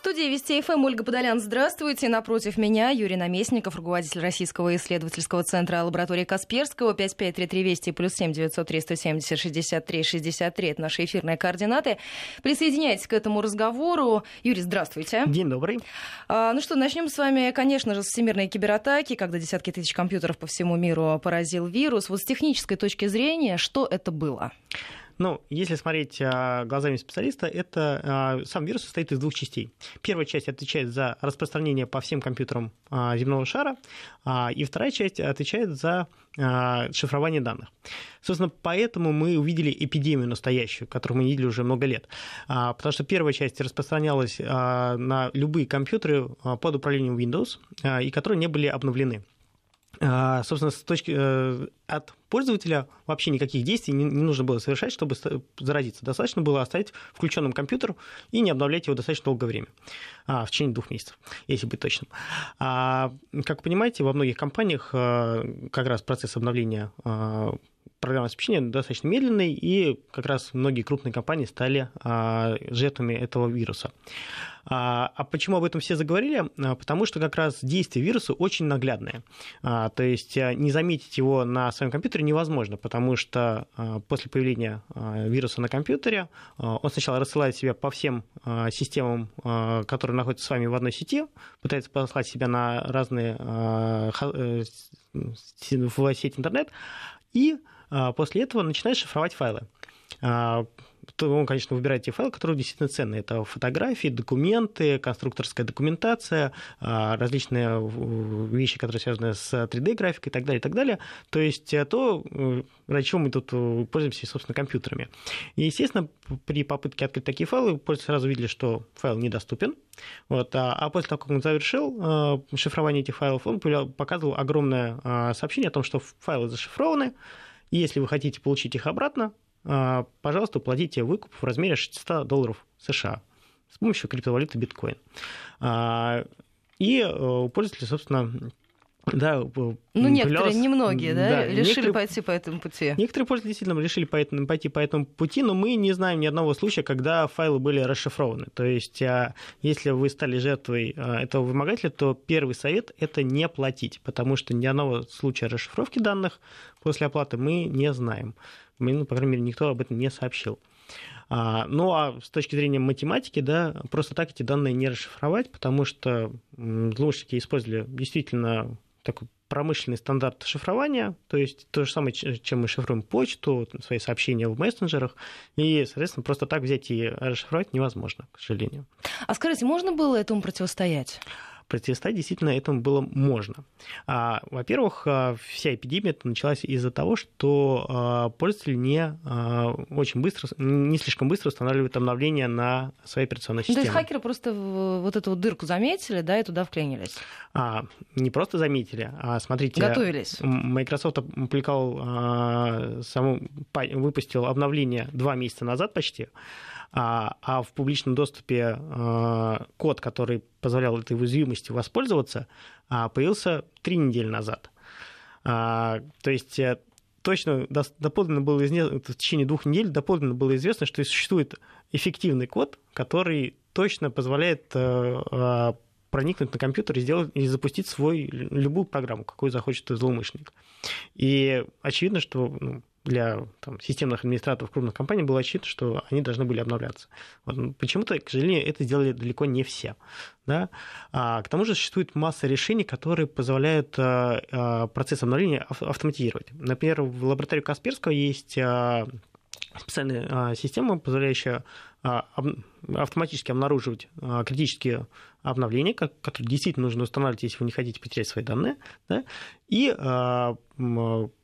В студии Вести-ФМ Ольга Подолян. Здравствуйте. Напротив меня Юрий Наместников, руководитель Российского исследовательского центра «Лаборатории Касперского». 5533 Вести плюс 7 903 170 63 63. Это наши эфирные координаты. Присоединяйтесь к этому разговору. Юрий, здравствуйте. День добрый. Ну что, начнем с вами, конечно же, с всемирной кибератаки, когда десятки тысяч компьютеров по всему миру поразил вирус. Вот с технической точки зрения, что это было? Ну, если смотреть глазами специалиста, это сам вирус состоит из двух частей. Первая часть отвечает за распространение по всем компьютерам земного шара, и вторая часть отвечает за шифрование данных. Собственно, поэтому мы увидели эпидемию настоящую, которую мы не видели уже много лет. Потому что первая часть распространялась на любые компьютеры под управлением Windows, и которые не были обновлены. Собственно, с точки от пользователя вообще никаких действий не нужно было совершать, чтобы заразиться. Достаточно было оставить включенным компьютер и не обновлять его достаточно долгое время, в течение 2 месяцев, если быть точным. Как вы понимаете, во многих компаниях как раз процесс обновления программного обеспечения достаточно медленный, и как раз многие крупные компании стали жертвами этого вируса. А почему об этом все заговорили? Потому что как раз действие вируса очень наглядное. То есть не заметить его на своем компьютере невозможно, потому что после появления вируса на компьютере он сначала рассылает себя по всем системам, которые находятся с вами в одной сети, пытается послать себя на разные в сеть интернет, и после этого начинает шифровать файлы. Он, конечно, выбирает те файлы, которые действительно ценны. Это фотографии, документы, конструкторская документация, различные вещи, которые связаны с 3D-графикой и так далее, и так далее. То есть то, ради чего мы тут пользуемся, собственно, компьютерами. И, естественно, при попытке открыть такие файлы, пользователи сразу видели, что файл недоступен. Вот. А после того, как он завершил шифрование этих файлов, он показывал огромное сообщение о том, что файлы зашифрованы, и если вы хотите получить их обратно, пожалуйста, платите выкуп в размере $600 США с помощью криптовалюты биткоин. И пользователи, собственно, да, некоторые, немногие, решили пойти по этому пути. Некоторые пользователи действительно решили пойти по этому пути, но мы не знаем ни одного случая, когда файлы были расшифрованы. То есть, если вы стали жертвой этого вымогателя, то первый совет – это не платить, потому что ни одного случая расшифровки данных после оплаты мы не знаем. Ну, по крайней мере, никто об этом не сообщил. Ну, а с точки зрения математики, да, просто так эти данные не расшифровать, потому что злоумышленники использовали действительно такой промышленный стандарт шифрования, то есть то же самое, чем мы шифруем почту, свои сообщения в мессенджерах, и, соответственно, просто так взять и расшифровать невозможно, к сожалению. А скажите, можно было этому противостоять? Противостоять действительно этому было можно. Во-первых, вся эпидемия началась из-за того, что пользователи не слишком быстро устанавливают обновления на свои операционные системы. То есть хакеры просто вот эту вот дырку заметили, да, и туда вклинились? Не просто заметили, а, смотрите, готовились. Microsoft выпустил обновление 2 месяца назад почти, а в публичном доступе код, который позволял этой уязвимости воспользоваться, появился 3 недели назад. То есть точно доподлинно было в течение 2 недель доподлинно было известно, что существует эффективный код, который точно позволяет проникнуть на компьютер и запустить любую программу, какую захочет злоумышленник. И очевидно, что для системных администраторов крупных компаний было очевидно, что они должны были обновляться. Вот. Почему-то, к сожалению, это сделали далеко не все. Да? К тому же существует масса решений, которые позволяют процесс обновления автоматизировать. Например, в лаборатории Касперского есть специальная система, позволяющая автоматически обнаруживать критические обновления, которые действительно нужно устанавливать, если вы не хотите потерять свои данные, да, и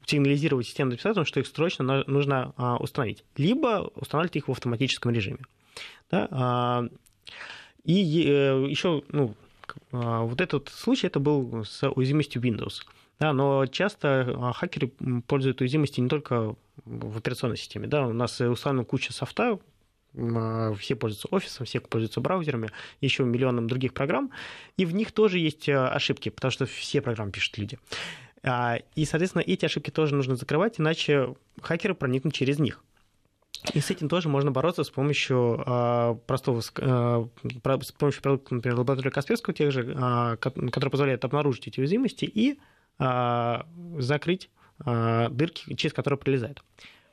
сигнализировать системным администраторам, что их срочно нужно установить, либо устанавливать их в автоматическом режиме. Да. И еще вот этот случай, это был с уязвимостью Windows. Да, но часто хакеры пользуются уязвимостью не только в операционной системе. Да, у нас установлена куча софта, все пользуются офисом, все пользуются браузерами, еще миллионом других программ, и в них тоже есть ошибки, потому что все программы пишут люди. И, соответственно, эти ошибки тоже нужно закрывать, иначе хакеры проникнут через них. И с этим тоже можно бороться с помощью продуктов, например, лаборатории Касперского, тех же, которые позволяют обнаружить эти уязвимости и закрыть дырки, через которые прилезают.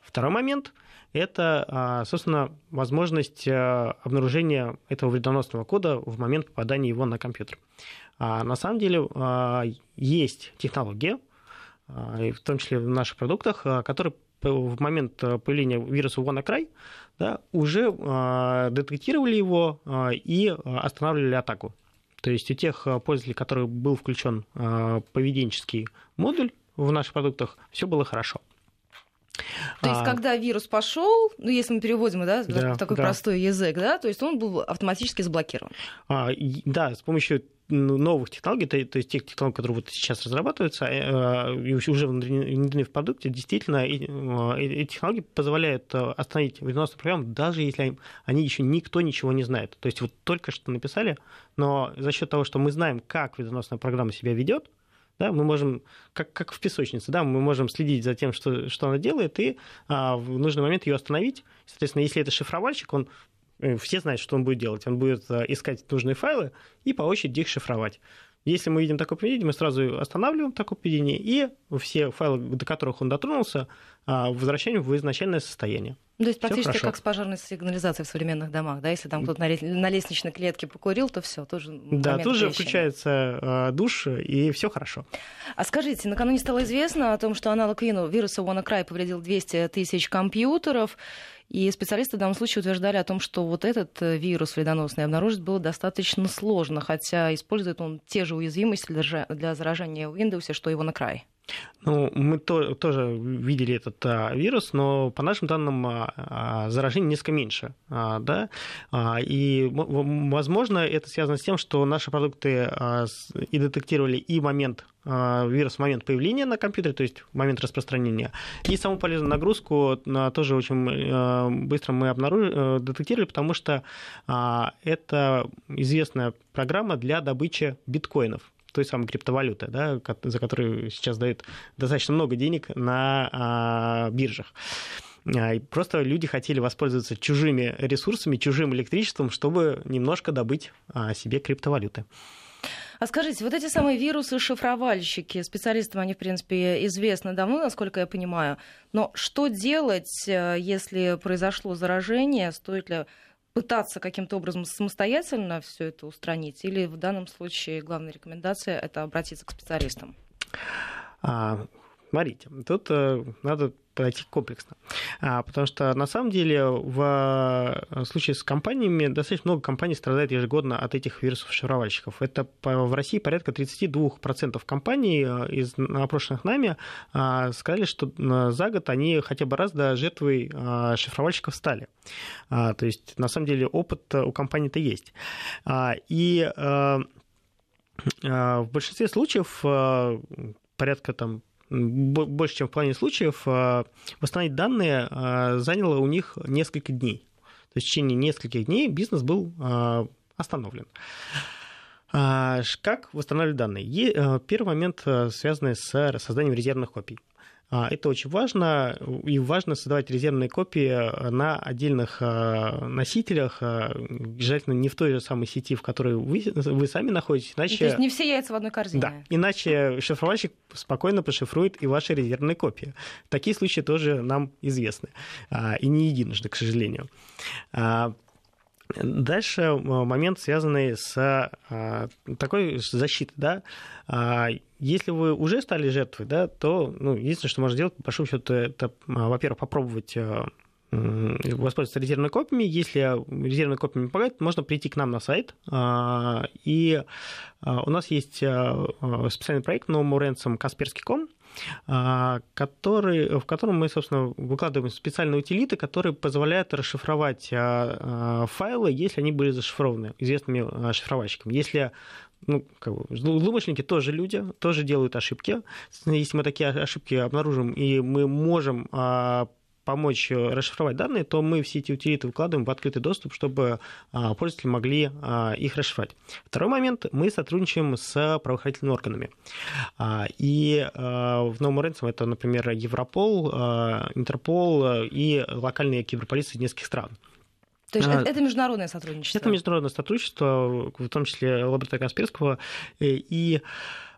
Второй момент – это, собственно, возможность обнаружения этого вредоносного кода в момент попадания его на компьютер. На самом деле есть технология, в том числе в наших продуктах, которые в момент появления вируса WannaCry уже детектировали его и останавливали атаку. То есть у тех пользователей, которые был включен поведенческий модуль в наших продуктах, все было хорошо. То есть, когда вирус пошел, ну, если мы переводим, да, такой простой язык, да, то есть он был автоматически заблокирован. Да, с помощью новых технологий, то есть тех технологий, которые вот сейчас разрабатываются и уже внедрены в продукте, действительно эти технологии позволяют остановить вредоносную программу, даже если они еще никто ничего не знает. То есть вот только что написали, но за счет того, что мы знаем, как вредоносная программа себя ведет, да, мы можем, как в песочнице, да, мы можем следить за тем, что она делает, и в нужный момент ее остановить. Соответственно, если это шифровальщик, он все знают, что он будет делать. Он будет искать нужные файлы и по очереди их шифровать. Если мы видим такое поведение, мы сразу останавливаем такое поведение, и все файлы, до которых он дотронулся, возвращаем в изначальное состояние. То есть практически как с пожарной сигнализацией в современных домах, да? Если там кто-то на лестничной клетке покурил, то все, тоже. Да, тут же включается душ, и все хорошо. А скажите, накануне стало известно о том, что аналог вируса WannaCry повредил 200 тысяч компьютеров, и специалисты в данном случае утверждали о том, что вот этот вирус вредоносный обнаружить было достаточно сложно, хотя использует он те же уязвимости для заражения в Windows, что и WannaCry. Ну, мы тоже видели этот вирус, но по нашим данным заражений несколько меньше. И, возможно, это связано с тем, что наши продукты и детектировали и вирус в момент появления на компьютере, то есть в момент распространения, и саму полезную нагрузку тоже очень быстро мы детектировали, потому что это известная программа для добычи биткоинов, той самой криптовалюты, да, за которую сейчас дают достаточно много денег на биржах. И просто люди хотели воспользоваться чужими ресурсами, чужим электричеством, чтобы немножко добыть себе криптовалюты. А скажите, вот эти самые вирусы-шифровальщики, специалистам они, в принципе, известны давно, насколько я понимаю, но что делать, если произошло заражение, стоит ли пытаться каким-то образом самостоятельно все это устранить, или в данном случае главная рекомендация – это обратиться к специалистам? Смотрите, тут надо подойти комплексно, потому что на самом деле в случае с компаниями достаточно много компаний страдает ежегодно от этих вирусов-шифровальщиков. Это в России порядка 32% компаний из опрошенных нами сказали, что за год они хотя бы раз до жертвой шифровальщиков стали. То есть на самом деле опыт у компании-то есть. И в большинстве случаев порядка там больше, чем в половине случаев, восстановить данные заняло у них несколько дней. То есть в течение нескольких дней бизнес был остановлен. Как восстанавливать данные? Первый момент, связанный с созданием резервных копий. Это очень важно, и важно создавать резервные копии на отдельных носителях, желательно не в той же самой сети, в которой вы сами находитесь. Иначе... То есть не все яйца в одной корзине. Да, иначе шифровальщик спокойно пошифрует и ваши резервные копии. Такие случаи тоже нам известны, и не единожды, к сожалению. Дальше момент, связанный с такой защитой, да. Если вы уже стали жертвой, да, то единственное, что можно делать, по большому счету, это, во-первых, попробовать воспользоваться резервными копиями. Если резервные копии не помогают, можно прийти к нам на сайт. И у нас есть специальный проект No More Ransom Kaspersky.com, в котором мы, собственно, выкладываем специальные утилиты, которые позволяют расшифровать файлы, если они были зашифрованы известными шифровальщиками. Если злоумышленники тоже люди, тоже делают ошибки. Если мы такие ошибки обнаружим, и мы можем помочь расшифровать данные, то мы все эти утилиты выкладываем в открытый доступ, чтобы пользователи могли их расшифровать. Второй момент. Мы сотрудничаем с правоохранительными органами. И в новом рейнсом это, например, Европол, Интерпол и локальные киберполиции нескольких стран. То есть это международное сотрудничество? Это международное сотрудничество, в том числе Лаборатория Касперского. И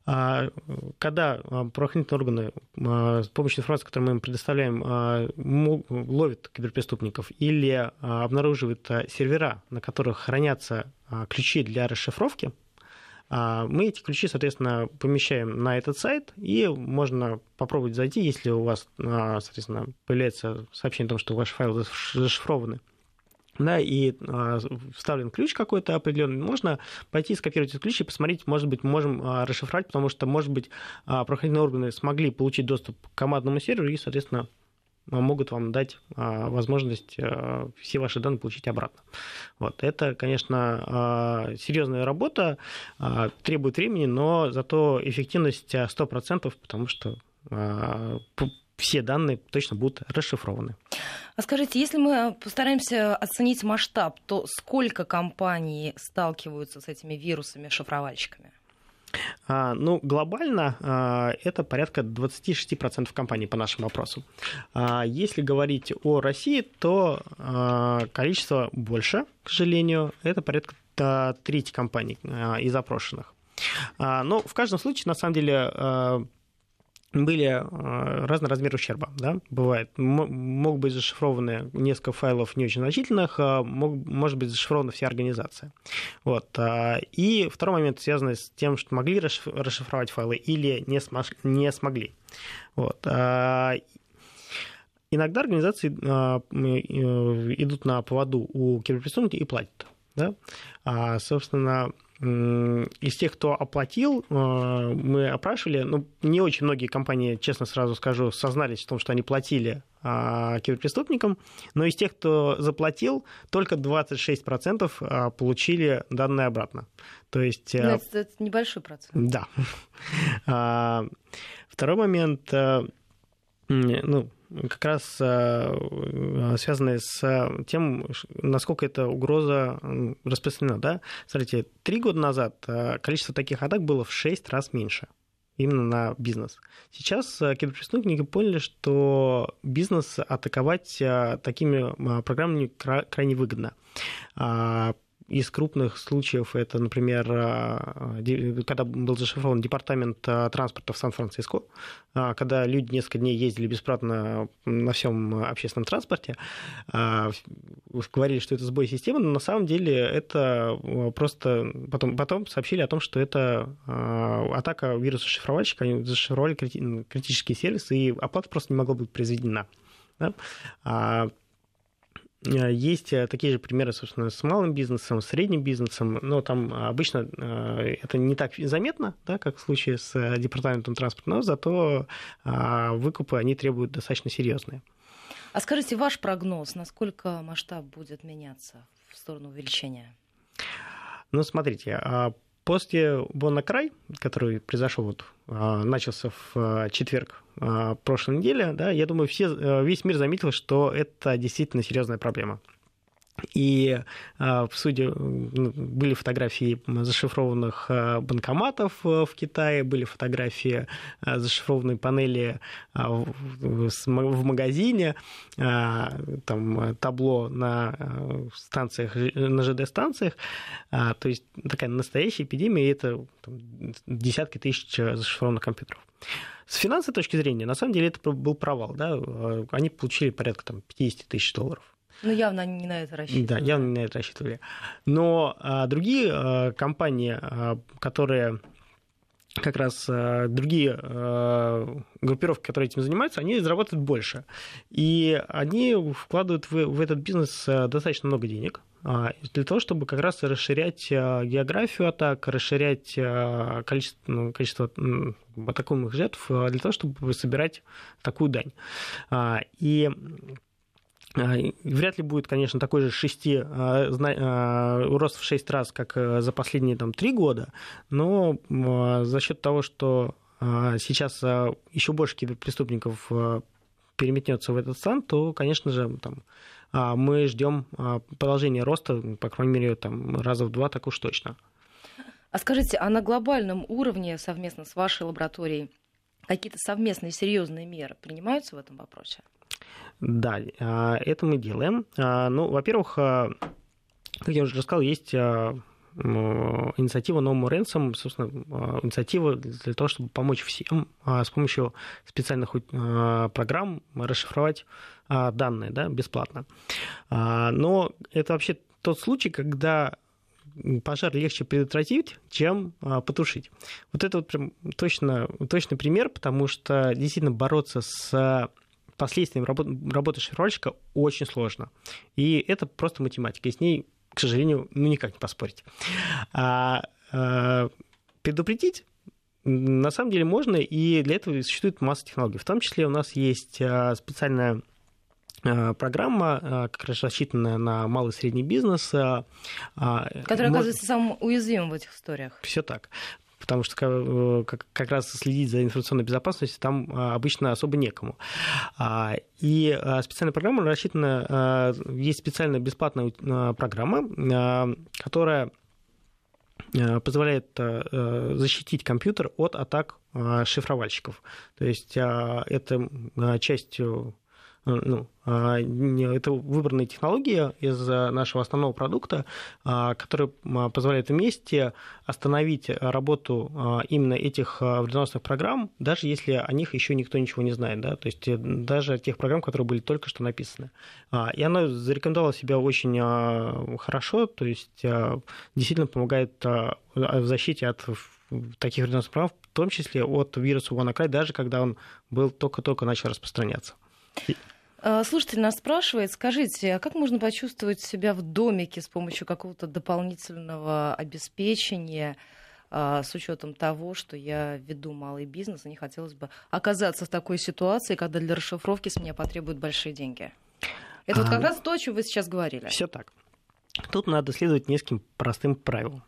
когда правоохранительные органы с помощью информации, которую мы им предоставляем, ловят киберпреступников или обнаруживают сервера, на которых хранятся ключи для расшифровки, мы эти ключи, соответственно, помещаем на этот сайт, и можно попробовать зайти, если у вас, соответственно, появляется сообщение о том, что ваши файлы зашифрованы. Да, и вставлен ключ какой-то определенный, можно пойти скопировать этот ключ и посмотреть, может быть, можем расшифровать, потому что, может быть, правоохранительные органы смогли получить доступ к командному серверу и, соответственно, могут вам дать возможность все ваши данные получить обратно. Вот. Это, конечно, серьезная работа, требует времени, но зато эффективность 100%, потому что все данные точно будут расшифрованы. А скажите, если мы постараемся оценить масштаб, то сколько компаний сталкиваются с этими вирусами-шифровальщиками? Ну, глобально это порядка 26% компаний по нашему опросу. Если говорить о России, то количество больше, к сожалению. Это порядка трети компаний из опрошенных. Но в каждом случае, на самом деле, были разные размеры ущерба, да, бывает. Могут быть зашифрованы несколько файлов не очень значительных, может быть зашифрована вся организация. Вот. И второй момент, связанный с тем, что могли расшифровать файлы или не смогли. Вот. Иногда организации идут на поводу у киберпреступников и платят. Да? Собственно, из тех, кто оплатил, мы опрашивали, ну, не очень многие компании, честно сразу скажу, сознались в том, что они платили киберпреступникам, но из тех, кто заплатил, только 26% получили данные обратно. То есть, это небольшой процент. Да. Второй момент, ну, как раз связанные с тем, насколько эта угроза распространена. Да? Смотрите, 3 года назад количество таких атак было в 6 раз меньше, именно на бизнес. Сейчас киберпреступники поняли, что бизнес атаковать такими программами крайне выгодно. Из крупных случаев это, например, когда был зашифрован департамент транспорта в Сан-Франциско, когда люди несколько дней ездили бесплатно на всем общественном транспорте, говорили, что это сбой системы, но на самом деле это просто потом сообщили о том, что это атака вируса-шифровальщика, они зашифровали критические сервисы, и оплата просто не могла быть произведена. Да? Есть такие же примеры, собственно, с малым бизнесом, с средним бизнесом, но там обычно это не так заметно, да, как в случае с департаментом транспорта, но зато выкупы они требуют достаточно серьезные. А скажите, ваш прогноз, насколько масштаб будет меняться в сторону увеличения? Ну, смотрите, после WannaCry, который произошел, начался в четверг прошлой недели, да, я думаю, весь мир заметил, что это действительно серьезная проблема. И, судя, были фотографии зашифрованных банкоматов в Китае, были фотографии зашифрованной панели в магазине, там табло на станциях, на ЖД-станциях. То есть такая настоящая эпидемия, и это там, десятки тысяч зашифрованных компьютеров. С финансовой точки зрения, на самом деле, это был провал. Да? Они получили порядка там, 50 тысяч долларов. Ну, явно они не на это рассчитывали. Да, явно не на это рассчитывали. Но другие компании, которые как раз другие группировки, которые этим занимаются, они зарабатывают больше. И они вкладывают в этот бизнес достаточно много денег для того, чтобы как раз расширять географию атак, расширять количество атакуемых жертв, для того, чтобы собирать такую дань. И вряд ли будет, конечно, такой же рост в 6 раз, как за последние 3 года, но за счет того, что сейчас еще больше киберпреступников переметнется в этот стан, то, конечно же, там, мы ждем продолжения роста, по крайней мере, там, раза в два, так уж точно. А скажите, а на глобальном уровне совместно с вашей лабораторией какие-то совместные серьезные меры принимаются в этом вопросе? Да, это мы делаем. Ну, во-первых, как я уже рассказал, есть инициатива No More Ransom, собственно, инициатива для того, чтобы помочь всем с помощью специальных программ расшифровать данные, да, бесплатно. Но это вообще тот случай, когда пожар легче предотвратить, чем потушить. Вот это вот прям точный пример, потому что действительно бороться с последствием работы шифровальщика очень сложно. И это просто математика, и с ней, к сожалению, ну никак не поспорить. Предупредить на самом деле можно, и для этого существует масса технологий. В том числе у нас есть специальная программа, как раз рассчитанная на малый и средний бизнес. Который оказывается самым уязвимым в этих историях. Все так. Потому что как раз следить за информационной безопасностью там обычно особо некому. И специальная программа рассчитана... Есть специальная бесплатная программа, которая позволяет защитить компьютер от атак шифровальщиков. То есть это часть... Ну, это выбранная технология из нашего основного продукта, которая позволяет вместе остановить работу именно этих вредоносных программ, даже если о них еще никто ничего не знает, да? То есть даже тех программ, которые были только что написаны. И она зарекомендовала себя очень хорошо, то есть действительно помогает в защите от таких вредоносных программ, в том числе от вируса WannaCry, даже когда он был только-только начал распространяться. Слушатель нас спрашивает, скажите, а как можно почувствовать себя в домике с помощью какого-то дополнительного обеспечения, с учетом того, что я веду малый бизнес, и не хотелось бы оказаться в такой ситуации, когда для расшифровки с меня потребуют большие деньги? Это вот как раз то, о чем вы сейчас говорили. Все так. Тут надо следовать нескольким простым правилам.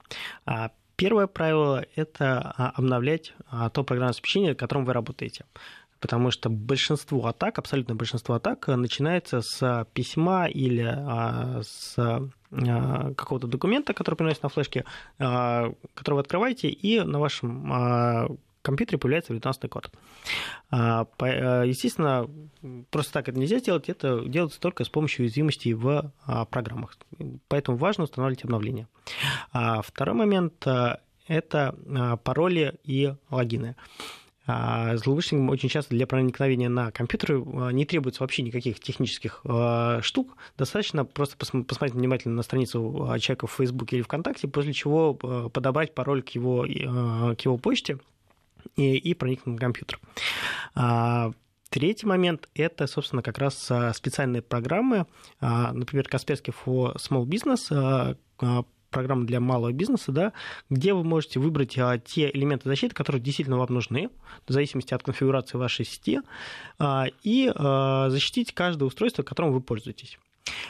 Первое правило – это обновлять то программное обеспечение, в котором вы работаете. Потому что большинство атак, абсолютное большинство атак начинается с письма или с какого-то документа, который приносит на флешке, который вы открываете, и на вашем компьютере появляется вредоносный код. Естественно, просто так это нельзя сделать, это делается только с помощью уязвимостей в программах. Поэтому важно устанавливать обновления. Второй момент – это пароли и логины. Злоумышленникам очень часто для проникновения на компьютеры не требуется вообще никаких технических штук. Достаточно просто посмотреть внимательно на страницу человека в Facebook или ВКонтакте, после чего подобрать пароль к его почте и проникнуть на компьютер. Третий момент – это, собственно, как раз специальные программы, например, Касперский for Small Business, программа для малого бизнеса, да, где вы можете выбрать те элементы защиты, которые действительно вам нужны, в зависимости от конфигурации вашей сети, и защитить каждое устройство, которым вы пользуетесь.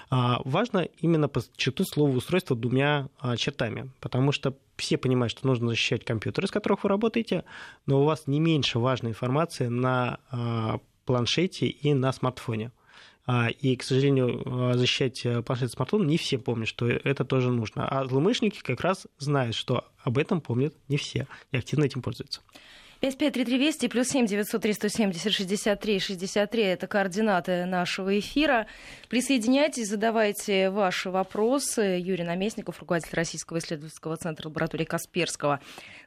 Важно именно подчеркнуть слово «устройство» двумя чертами, потому что все понимают, что нужно защищать компьютеры, с которых вы работаете, но у вас не меньше важной информации на планшете и на смартфоне. И, к сожалению, защищать планшет и смартфон не все помнят, что это тоже нужно. А злоумышленники как раз знают, что об этом помнят не все и активно этим пользуются. 553320 плюс 7-903-170-63-63 – это координаты нашего эфира. Присоединяйтесь, задавайте ваши вопросы. Юрий Наместников, руководитель Российского исследовательского центра лаборатории Касперского,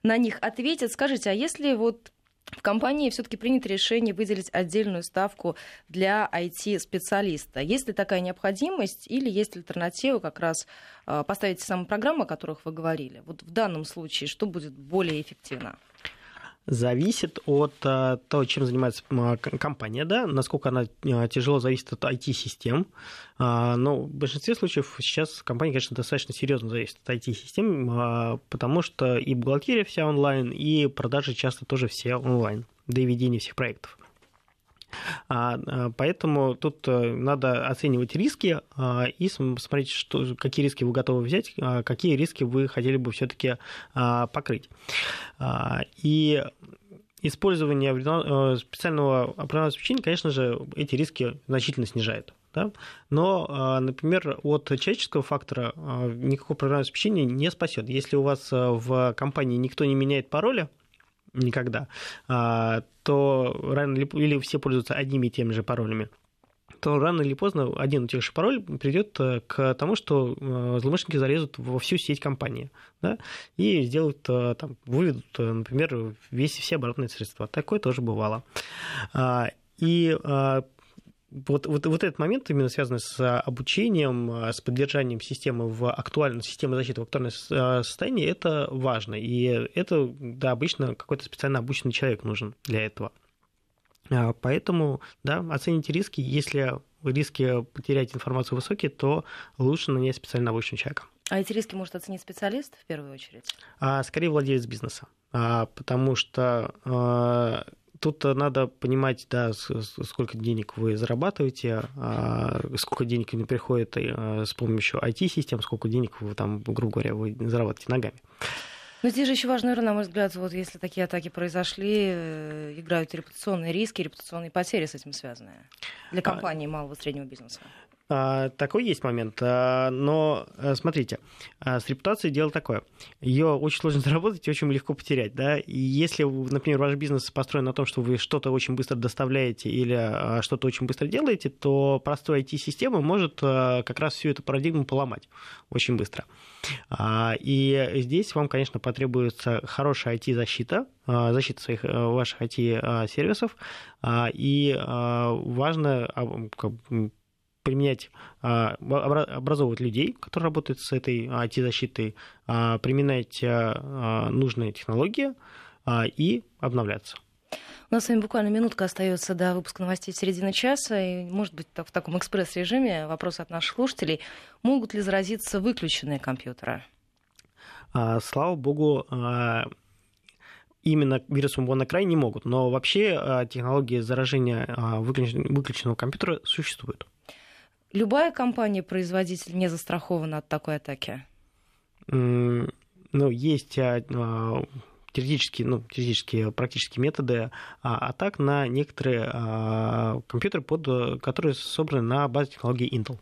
на них ответит. Скажите, а если вот... В компании все-таки принято решение выделить отдельную ставку для IT-специалиста. Есть ли такая необходимость или есть альтернатива как раз поставить самые программы, о которых вы говорили? Вот в данном случае что будет более эффективно? Зависит от того, чем занимается компания, да, насколько она тяжело зависит от IT-систем. Но в большинстве случаев сейчас компания, конечно, достаточно серьезно зависит от IT-систем, потому что и бухгалтерия вся онлайн, и продажи часто тоже все онлайн, да и ведение всех проектов. Поэтому тут надо оценивать риски и смотреть, какие риски вы готовы взять, какие риски вы хотели бы все-таки покрыть. И использование специального программного обеспечения, конечно же, эти риски значительно снижает. Да? Но, например, от человеческого фактора никакого программного обеспечения не спасет. Если у вас в компании никто не меняет пароли никогда, то рано или все пользуются одними и теми же паролями, то рано или поздно один и тот же пароль придет к тому, что злоумышленники залезут во всю сеть компании, да, и сделают, там, выведут, например, все оборотные средства. Такое тоже бывало. И вот этот момент, именно связанный с обучением, с поддержанием системы системы защиты в актуальном состоянии, это важно. И это, да, обычно какой-то специально обученный человек нужен для этого. Поэтому, да, оцените риски. Если риски потерять информацию высокие, то лучше нанять специально обученного человека. А эти риски может оценить специалист в первую очередь? Скорее, владелец бизнеса. Потому что тут надо понимать, да, сколько денег вы зарабатываете, сколько денег им приходит с помощью IT-систем, сколько денег вы там, грубо говоря, вы зарабатываете ногами. Но здесь же еще важно, наверное, на мой взгляд, вот если такие атаки произошли, играют репутационные риски, репутационные потери с этим связаны для компаний малого и среднего бизнеса. Такой есть момент, но смотрите, с репутацией дело такое. Ее очень сложно заработать и очень легко потерять. Да? И если, например, ваш бизнес построен на том, что вы что-то очень быстро доставляете или что-то очень быстро делаете, то простая IT-система может как раз всю эту парадигму поломать очень быстро. И здесь вам, конечно, потребуется хорошая IT-защита, защита ваших IT-сервисов, и важно применять, образовывать людей, которые работают с этой IT-защитой, применять нужные технологии и обновляться. У нас с вами буквально минутка остается до выпуска новостей середины часа, и, может быть, в таком экспресс-режиме вопрос от наших слушателей. Могут ли заразиться выключенные компьютеры? Слава богу, именно вирусом WannaCry не могут, но вообще технологии заражения выключенного компьютера существуют. Любая компания-производитель не застрахована от такой атаки? Есть теоретические, практические методы атак на некоторые компьютеры, которые собраны на базе технологии Intel.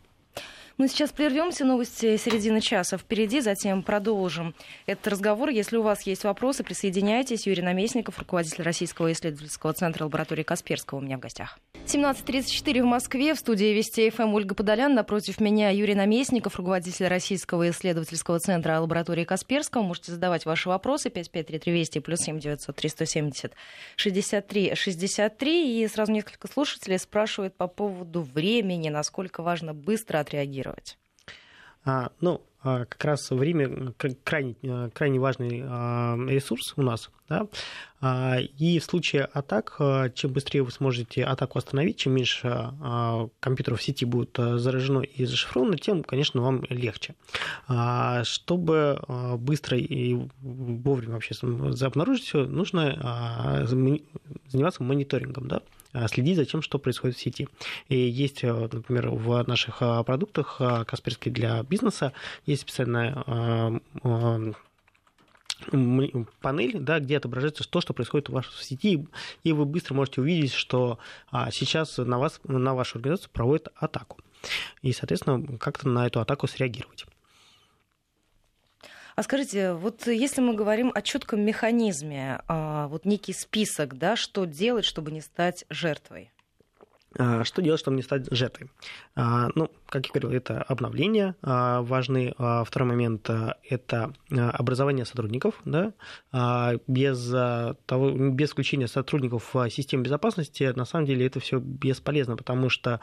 Мы сейчас прервемся, новости середины часа впереди, затем продолжим этот разговор. Если у вас есть вопросы, присоединяйтесь. Юрий Наместников, руководитель Российского исследовательского центра лаборатории Касперского, у меня в гостях. 17:34 в Москве, в студии Вести-ФМ Ольга Подолян, напротив меня Юрий Наместников, руководитель Российского исследовательского центра лаборатории Касперского. Можете задавать ваши вопросы 553320 +7 900 370 63 63. И сразу несколько слушателей спрашивают по поводу времени, насколько важно быстро отреагировать. Как раз время крайне важный ресурс у нас, да? И в случае атак, чем быстрее вы сможете атаку остановить, чем меньше компьютеров в сети будет заражено и зашифровано, тем, конечно, вам легче. Чтобы быстро и вовремя вообще обнаружить все, нужно заниматься мониторингом, да? Следить за тем, что происходит в сети. И есть, например, в наших продуктах Касперский для бизнеса есть специальная панель, да, где отображается то, что происходит у вас в сети, и вы быстро можете увидеть, что сейчас на вашу организацию проводят атаку. И, соответственно, как-то на эту атаку среагировать. А скажите, вот если мы говорим о четком механизме, вот некий список, да, что делать, чтобы не стать жертвой? Что делать, чтобы не стать жертвой? Как я говорил, это обновления важны. Второй момент – это образование сотрудников. Да? Без включения сотрудников в систему безопасности, на самом деле, это все бесполезно, потому что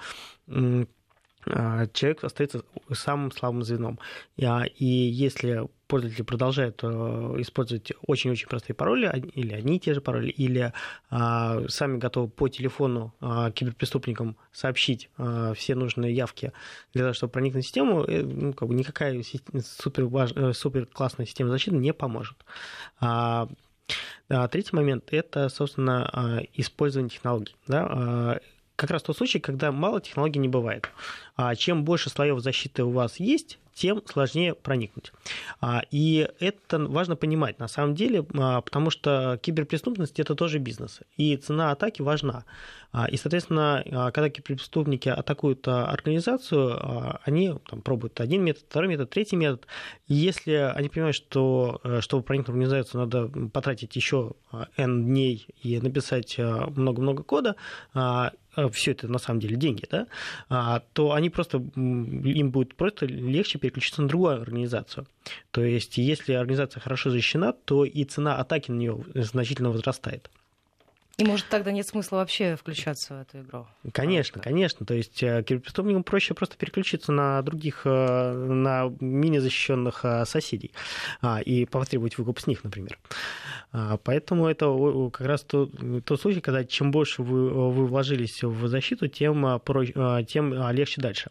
человек остается самым слабым звеном. И если пользователи продолжают использовать очень-очень простые пароли, или одни и те же пароли, или сами готовы по телефону киберпреступникам сообщить все нужные явки для того, чтобы проникнуть в систему, никакая супер-классная система защиты не поможет. Третий момент – это, собственно, использование технологий. Да? Как раз тот случай, когда мало технологий не бывает. Чем больше слоев защиты у вас есть, тем сложнее проникнуть. И это важно понимать на самом деле, потому что киберпреступность – это тоже бизнес, и цена атаки важна. И, соответственно, когда киберпреступники атакуют организацию, они там пробуют один метод, второй метод, третий метод. И если они понимают, что чтобы проникнуть в организацию, надо потратить еще N дней и написать много-много кода, все это на самом деле деньги, да, то они просто, им будет просто легче переключиться на другую организацию. То есть, если организация хорошо защищена, то и цена атаки на нее значительно возрастает. И, может, тогда нет смысла вообще включаться в эту игру? Конечно, конечно. То есть киберпреступникам проще просто переключиться на других, на менее защищенных соседей и потребовать выкуп с них, например. Поэтому это как раз тот случай, когда чем больше вы вложились в защиту, тем легче дальше.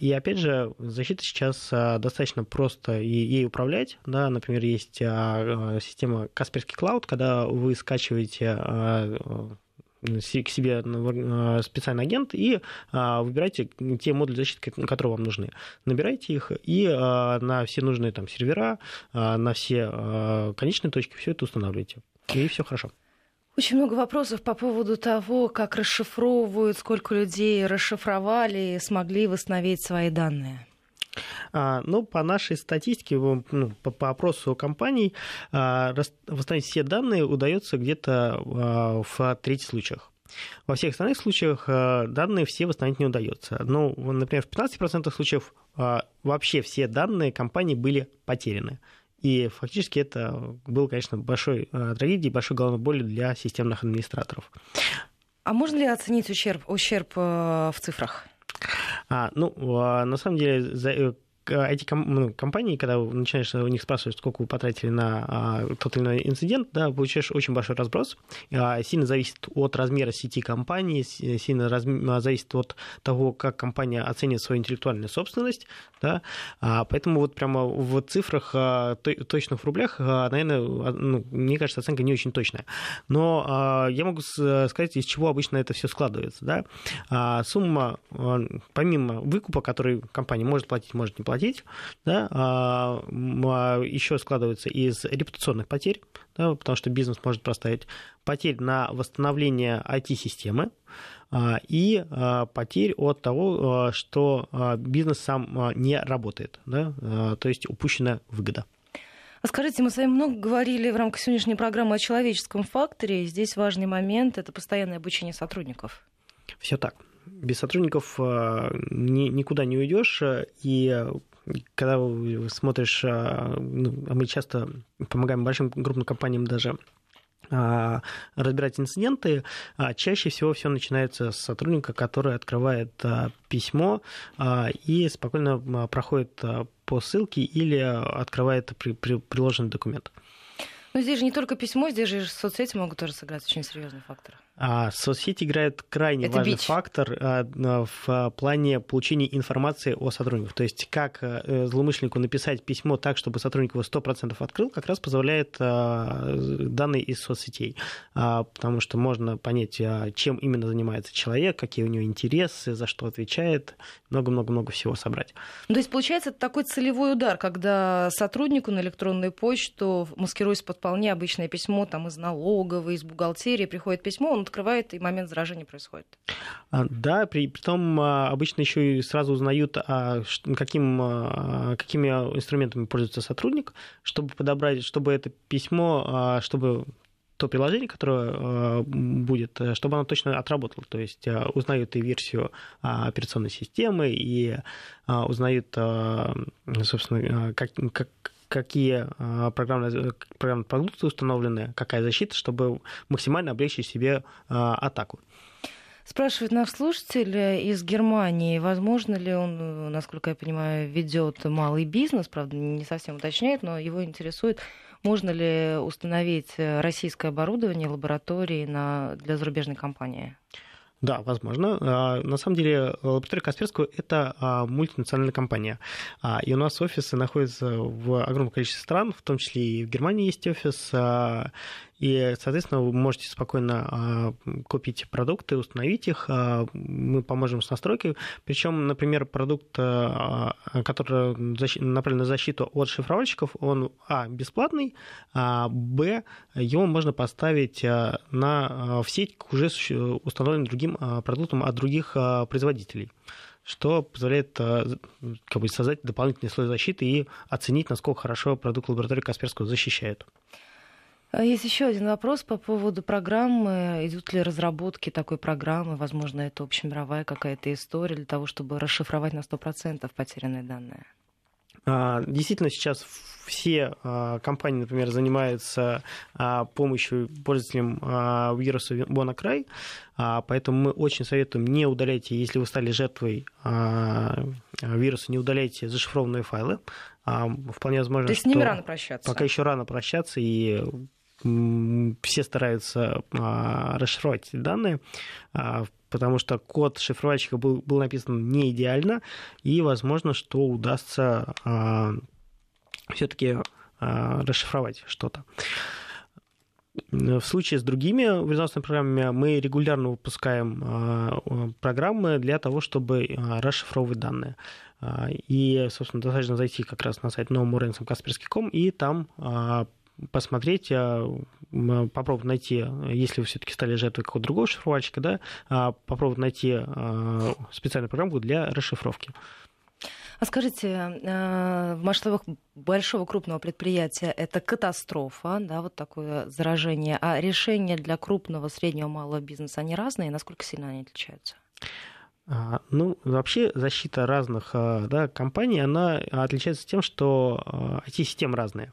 И, опять же, защита сейчас достаточно просто ей управлять. Да? Например, есть система Касперский клауд, когда вы скачиваете к себе специальный агент и выбирайте те модули защиты, которые вам нужны. Набирайте их и на все нужные там сервера, на все конечные точки все это устанавливайте. И все хорошо. Очень много вопросов по поводу того, как расшифровывают, сколько людей расшифровали и смогли восстановить свои данные. Ну, по нашей статистике, по опросу компаний, восстановить все данные удается где-то в трети случаях. Во всех остальных случаях данные все восстановить не удается. Ну, например, в 15% случаев вообще все данные компании были потеряны. И фактически это было, конечно, большой трагедией, большой головной болью для системных администраторов. А можно ли оценить ущерб в цифрах? На самом деле, эти компании, когда начинаешь у них спрашивать, сколько вы потратили на тот или иной инцидент, да, получаешь очень большой разброс. Сильно зависит от размера сети компании, сильно зависит от того, как компания оценит свою интеллектуальную собственность. Да. Поэтому вот прямо в цифрах, точно в рублях, наверное, мне кажется, оценка не очень точная. Но я могу сказать, из чего обычно это все складывается. Да. Сумма, помимо выкупа, который компания может платить, может не платить, да, еще складывается из репутационных потерь, да, потому что бизнес может проставить, потерь на восстановление IT-системы и потерь от того, что бизнес сам не работает, да, то есть упущенная выгода. Скажите, мы с вами много говорили в рамках сегодняшней программы о человеческом факторе, и здесь важный момент – это постоянное обучение сотрудников. Все так. Без сотрудников никуда не уйдешь, и когда смотришь, мы часто помогаем большим крупным компаниям даже разбирать инциденты, чаще всего все начинается с сотрудника, который открывает письмо и спокойно проходит по ссылке или открывает приложенный документ. Но здесь же не только письмо, здесь же соцсети могут тоже сыграть очень серьезный фактор. Соцсети играют крайне важный фактор в плане получения информации о сотрудниках. То есть как злоумышленнику написать письмо так, чтобы сотрудник его 100% открыл, как раз позволяет данные из соцсетей. Потому что можно понять, чем именно занимается человек, какие у него интересы, за что отвечает, много-много-много всего собрать. То есть получается такой целевой удар, когда сотруднику на электронную почту, маскируясь под вполне обычное письмо там, из налоговой, из бухгалтерии, приходит письмо, он открывает, и момент заражения происходит. Да, притом обычно еще и сразу узнают, какими инструментами пользуется сотрудник, чтобы подобрать, чтобы это письмо, чтобы то приложение, которое будет, чтобы оно точно отработало. То есть узнают и версию операционной системы, и узнают, собственно, какие программные продукты установлены, какая защита, чтобы максимально облегчить себе атаку. Спрашивает наш слушатель из Германии, возможно ли он, насколько я понимаю, ведет малый бизнес, правда, не совсем уточняет, но его интересует, можно ли установить российское оборудование, лаборатории для зарубежной компании. Да, возможно. На самом деле, лаборатория Касперского – это мультинациональная компания. И у нас офисы находятся в огромном количестве стран, в том числе и в Германии есть офис. И, соответственно, вы можете спокойно купить продукты, установить их, мы поможем с настройкой. Причем, например, продукт, который направлен на защиту от шифровальщиков, он, а, бесплатный, а, б, его можно поставить на, в сеть к уже установленным другим продуктам от других производителей, что позволяет как бы создать дополнительный слой защиты и оценить, насколько хорошо продукт лаборатории Касперского защищает. Есть еще один вопрос по поводу программы. Идут ли разработки такой программы? Возможно, это общемировая какая-то история для того, чтобы расшифровать на 100% потерянные данные? Действительно, сейчас все компании, например, занимаются помощью пользователям вируса WannaCry, поэтому мы очень советуем, не удаляйте, если вы стали жертвой вируса, не удаляйте зашифрованные файлы. Вполне возможно, что... То есть с ними рано прощаться? Пока еще рано прощаться, и все стараются расшифровать данные, потому что код шифровальщика был написан не идеально, и возможно, что удастся все-таки расшифровать что-то. В случае с другими вредоносными программами мы регулярно выпускаем программы для того, чтобы расшифровывать данные. И, собственно, достаточно зайти как раз на сайт новым.касперский.com и там посмотреть, попробовать найти, если вы все-таки стали жертвой какого-то другого шифровальщика, да, попробовать найти специальную программу для расшифровки. А скажите, в масштабах большого крупного предприятия это катастрофа, да, вот такое заражение, а решения для крупного, среднего, малого бизнеса, они разные, насколько сильно они отличаются? Ну, вообще защита разных, да, компаний, она отличается тем, что IT-системы разные.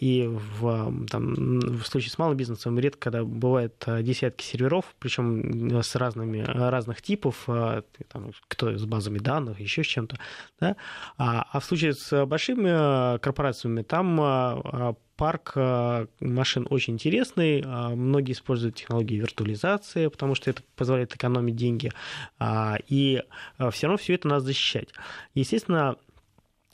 И в случае с малым бизнесом редко когда бывают десятки серверов, причем с разных типов, там, кто с базами данных, еще с чем-то. Да? А в случае с большими корпорациями там парк машин очень интересный. Многие используют технологии виртуализации, потому что это позволяет экономить деньги. И все равно все это надо защищать. Естественно,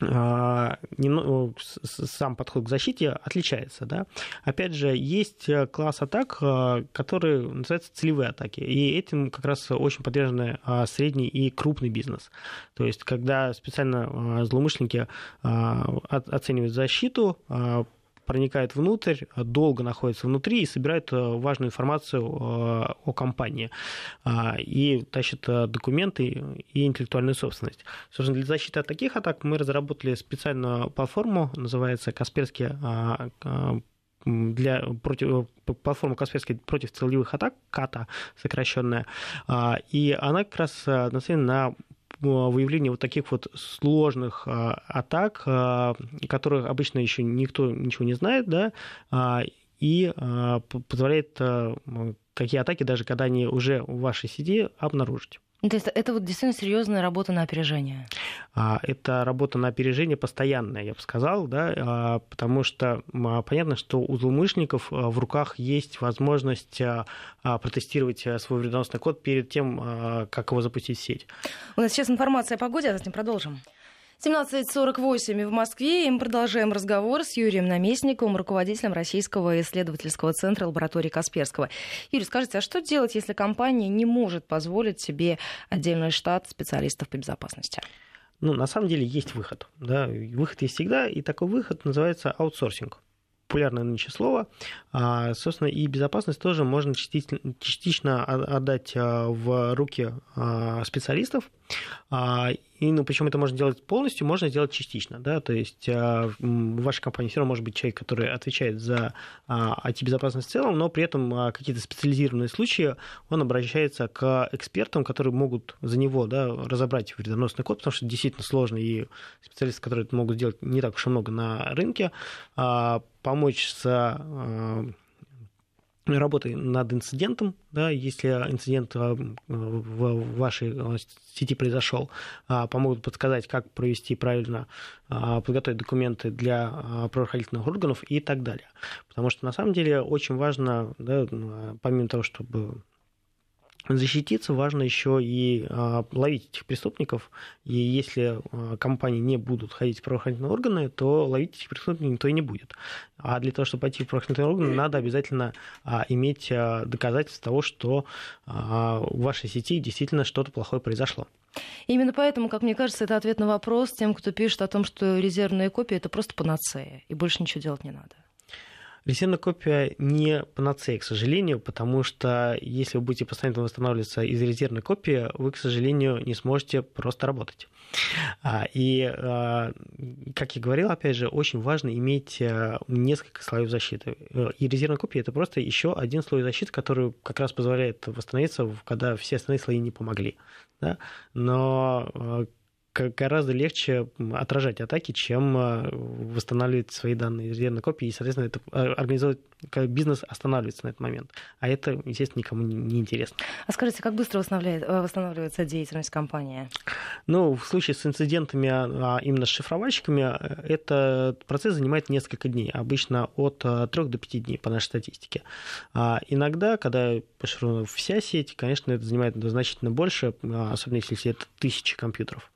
сам подход к защите отличается. Да? Опять же, есть класс атак, который называется целевые атаки, и этим как раз очень подвержены средний и крупный бизнес. То есть, когда специально злоумышленники оценивают защиту, проникают внутрь, долго находятся внутри и собирают важную информацию о компании. И тащат документы и интеллектуальную собственность. Собственно, для защиты от таких атак мы разработали специальную платформу, называется «Касперский», платформа Касперский против целевых атак, КАТА сокращенная. И она как раз нацелена на выявление вот таких вот сложных атак, которых обычно еще никто ничего не знает, да, и позволяет такие атаки, даже когда они уже в вашей сети, обнаружить. То есть это вот действительно серьезная работа на опережение? Это работа на опережение постоянная, я бы сказал, да, потому что понятно, что у злоумышленников в руках есть возможность протестировать свой вредоносный код перед тем, как его запустить в сеть. У нас сейчас информация о погоде, а затем продолжим. 17:48 в Москве, и мы продолжаем разговор с Юрием Наместниковым, руководителем Российского исследовательского центра лаборатории Касперского. Юрий, скажите, а что делать, если компания не может позволить себе отдельный штат специалистов по безопасности? Ну, на самом деле есть выход. Да? Выход есть всегда, и такой выход называется аутсорсинг. Популярное нынче слово. Собственно, и безопасность тоже можно частично отдать в руки специалистов. И, ну, причем это можно делать полностью, можно делать частично. Да? То есть в вашей компании все равно может быть человек, который отвечает за IT-безопасность в целом, но при этом какие-то специализированные случаи он обращается к экспертам, которые могут за него, да, разобрать вредоносный код, потому что это действительно сложно, и специалисты, которые это могут делать, не так уж и много на рынке, помочь с работой над инцидентом, да, если инцидент в вашей сети произошел, помогут подсказать, как провести правильно, подготовить документы для правоохранительных органов и так далее. Потому что на самом деле очень важно, да, помимо того, чтобы защититься важно еще и ловить этих преступников. И если компании не будут ходить в правоохранительные органы, то ловить этих преступников никто и не будет. А для того, чтобы пойти в правоохранительные органы, надо обязательно иметь доказательства того, что в вашей сети действительно что-то плохое произошло. Именно поэтому, как мне кажется, это ответ на вопрос тем, кто пишет о том, что резервные копии — это просто панацея, и больше ничего делать не надо. Резервная копия не панацея, к сожалению, потому что если вы будете постоянно восстанавливаться из резервной копии, вы, к сожалению, не сможете просто работать. И, как я говорил, опять же, очень важно иметь несколько слоев защиты. И резервная копия — это просто еще один слой защиты, который как раз позволяет восстановиться, когда все остальные слои не помогли. Да? Но гораздо легче отражать атаки, чем восстанавливать свои данные резервной копии, и, соответственно, это организовать, бизнес останавливается на этот момент. А это, естественно, никому не интересно. А скажите, как быстро восстанавливается деятельность компании? Ну, в случае с инцидентами, именно с шифровальщиками, этот процесс занимает несколько дней, обычно от 3 до 5 дней по нашей статистике. Иногда, когда пошифрована вся сеть, конечно, это занимает значительно больше, особенно если это тысячи компьютеров.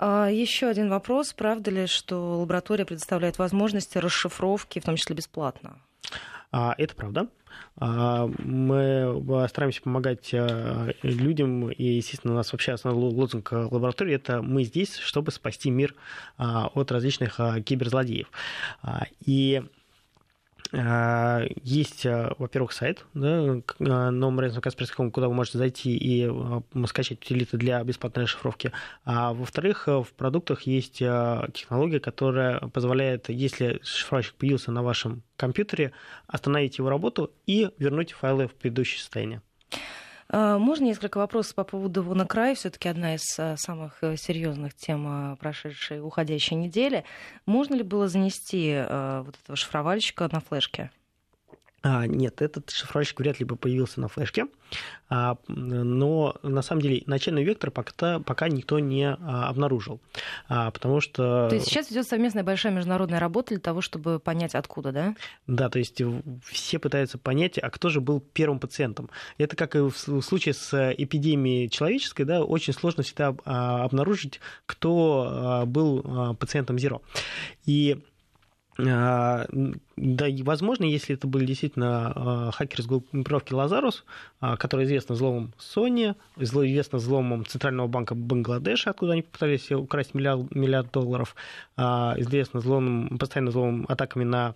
Еще один вопрос. Правда ли, что лаборатория предоставляет возможности расшифровки, в том числе бесплатно? Это правда. Мы стараемся помогать людям, и, естественно, у нас вообще основной лозунг лаборатории — это «Мы здесь, чтобы спасти мир от различных киберзлодеев». И есть, во-первых, сайт, да, Касперского, куда вы можете зайти и скачать утилиты для бесплатной расшифровки. А во-вторых, в продуктах есть технология, которая позволяет, если шифровальщик появился на вашем компьютере, остановить его работу и вернуть файлы в предыдущее состояние. Можно несколько вопросов по поводу WannaCry? Все-таки одна из самых серьезных тем прошедшей уходящей недели. Можно ли было занести вот этого шифровальщика на флешке? Нет, этот шифровальщик вряд ли бы появился на флешке. Но, на самом деле, начальный вектор пока никто не обнаружил. Потому что... То есть сейчас идет совместная большая международная работа для того, чтобы понять, откуда, да? Да, то есть все пытаются понять, а кто же был первым пациентом. Это как и в случае с эпидемией человеческой, да, очень сложно всегда обнаружить, кто был пациентом зеро. И... Да, и возможно, если это были действительно хакеры с группировки Lazarus, которые известны взломом Sony, известны взломом Центрального банка Бангладеша, откуда они попытались украсть миллиард долларов, известны постоянным взломом атаками на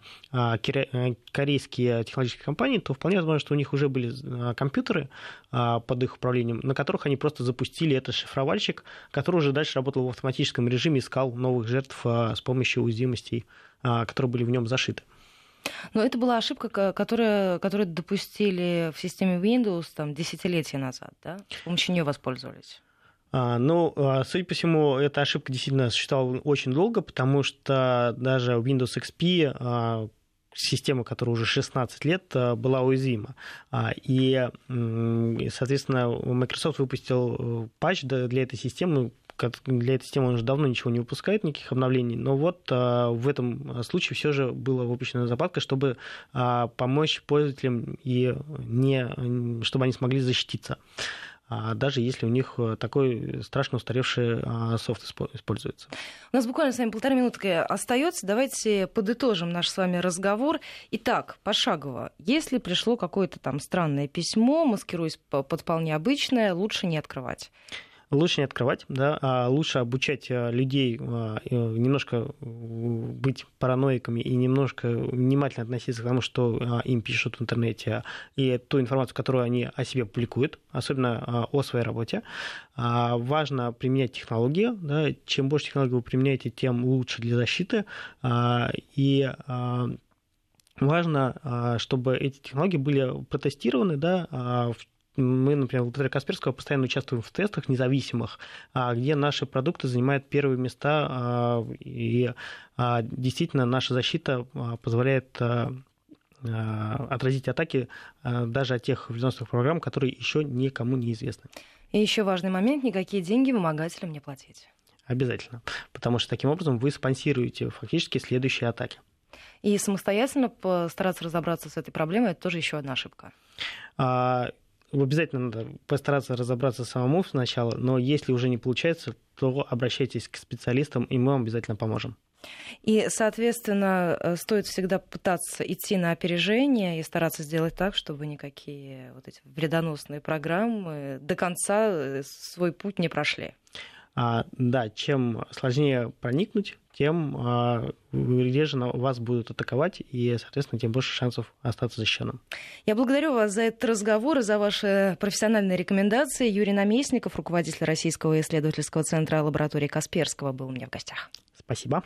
корейские технологические компании, то вполне возможно, что у них уже были компьютеры под их управлением, на которых они просто запустили этот шифровальщик, который уже дальше работал в автоматическом режиме, искал новых жертв с помощью уязвимостей, которые были в нем зашиты. Но это была ошибка, которую допустили в системе Windows там, десятилетия назад, да? С помощью нее воспользовались. Ну, судя по всему, эта ошибка действительно существовала очень долго, потому что даже Windows XP, система, которая уже 16 лет, была уязвима. И, соответственно, Microsoft выпустил патч для этой системы. Для этой системы он уже давно ничего не выпускает, никаких обновлений, но вот в этом случае все же была выпущена закладка, чтобы помочь пользователям и чтобы они смогли защититься, даже если у них такой страшно устаревший софт используется. У нас буквально с вами 1,5 минутки остается. Давайте подытожим наш с вами разговор. Итак, пошагово. Если пришло какое-то там странное письмо, маскируясь под вполне обычное, лучше не открывать. Лучше не открывать, да, а лучше обучать людей немножко быть параноиками и немножко внимательно относиться к тому, что им пишут в интернете, и ту информацию, которую они о себе публикуют, особенно о своей работе. Важно применять технологии, да, чем больше технологий вы применяете, тем лучше для защиты, и важно, чтобы эти технологии были протестированы, да, мы, например, в лаборатории Касперского постоянно участвуем в тестах независимых, где наши продукты занимают первые места, и действительно наша защита позволяет отразить атаки даже от тех вредоносных программ, которые еще никому не известны. И еще важный момент: никакие деньги вымогателям не платить. Обязательно, потому что таким образом вы спонсируете фактически следующие атаки. И самостоятельно постараться разобраться с этой проблемой — это тоже еще одна ошибка. Обязательно надо постараться разобраться самому сначала, но если уже не получается, то обращайтесь к специалистам, и мы вам обязательно поможем. И, соответственно, стоит всегда пытаться идти на опережение и стараться сделать так, чтобы никакие вот эти вредоносные программы до конца свой путь не прошли. Да, чем сложнее проникнуть, тем реже вас будут атаковать, и, соответственно, тем больше шансов остаться защищенным. Я благодарю вас за этот разговор и за ваши профессиональные рекомендации. Юрий Наместников, руководитель Российского исследовательского центра лаборатории Касперского, был у меня в гостях. Спасибо.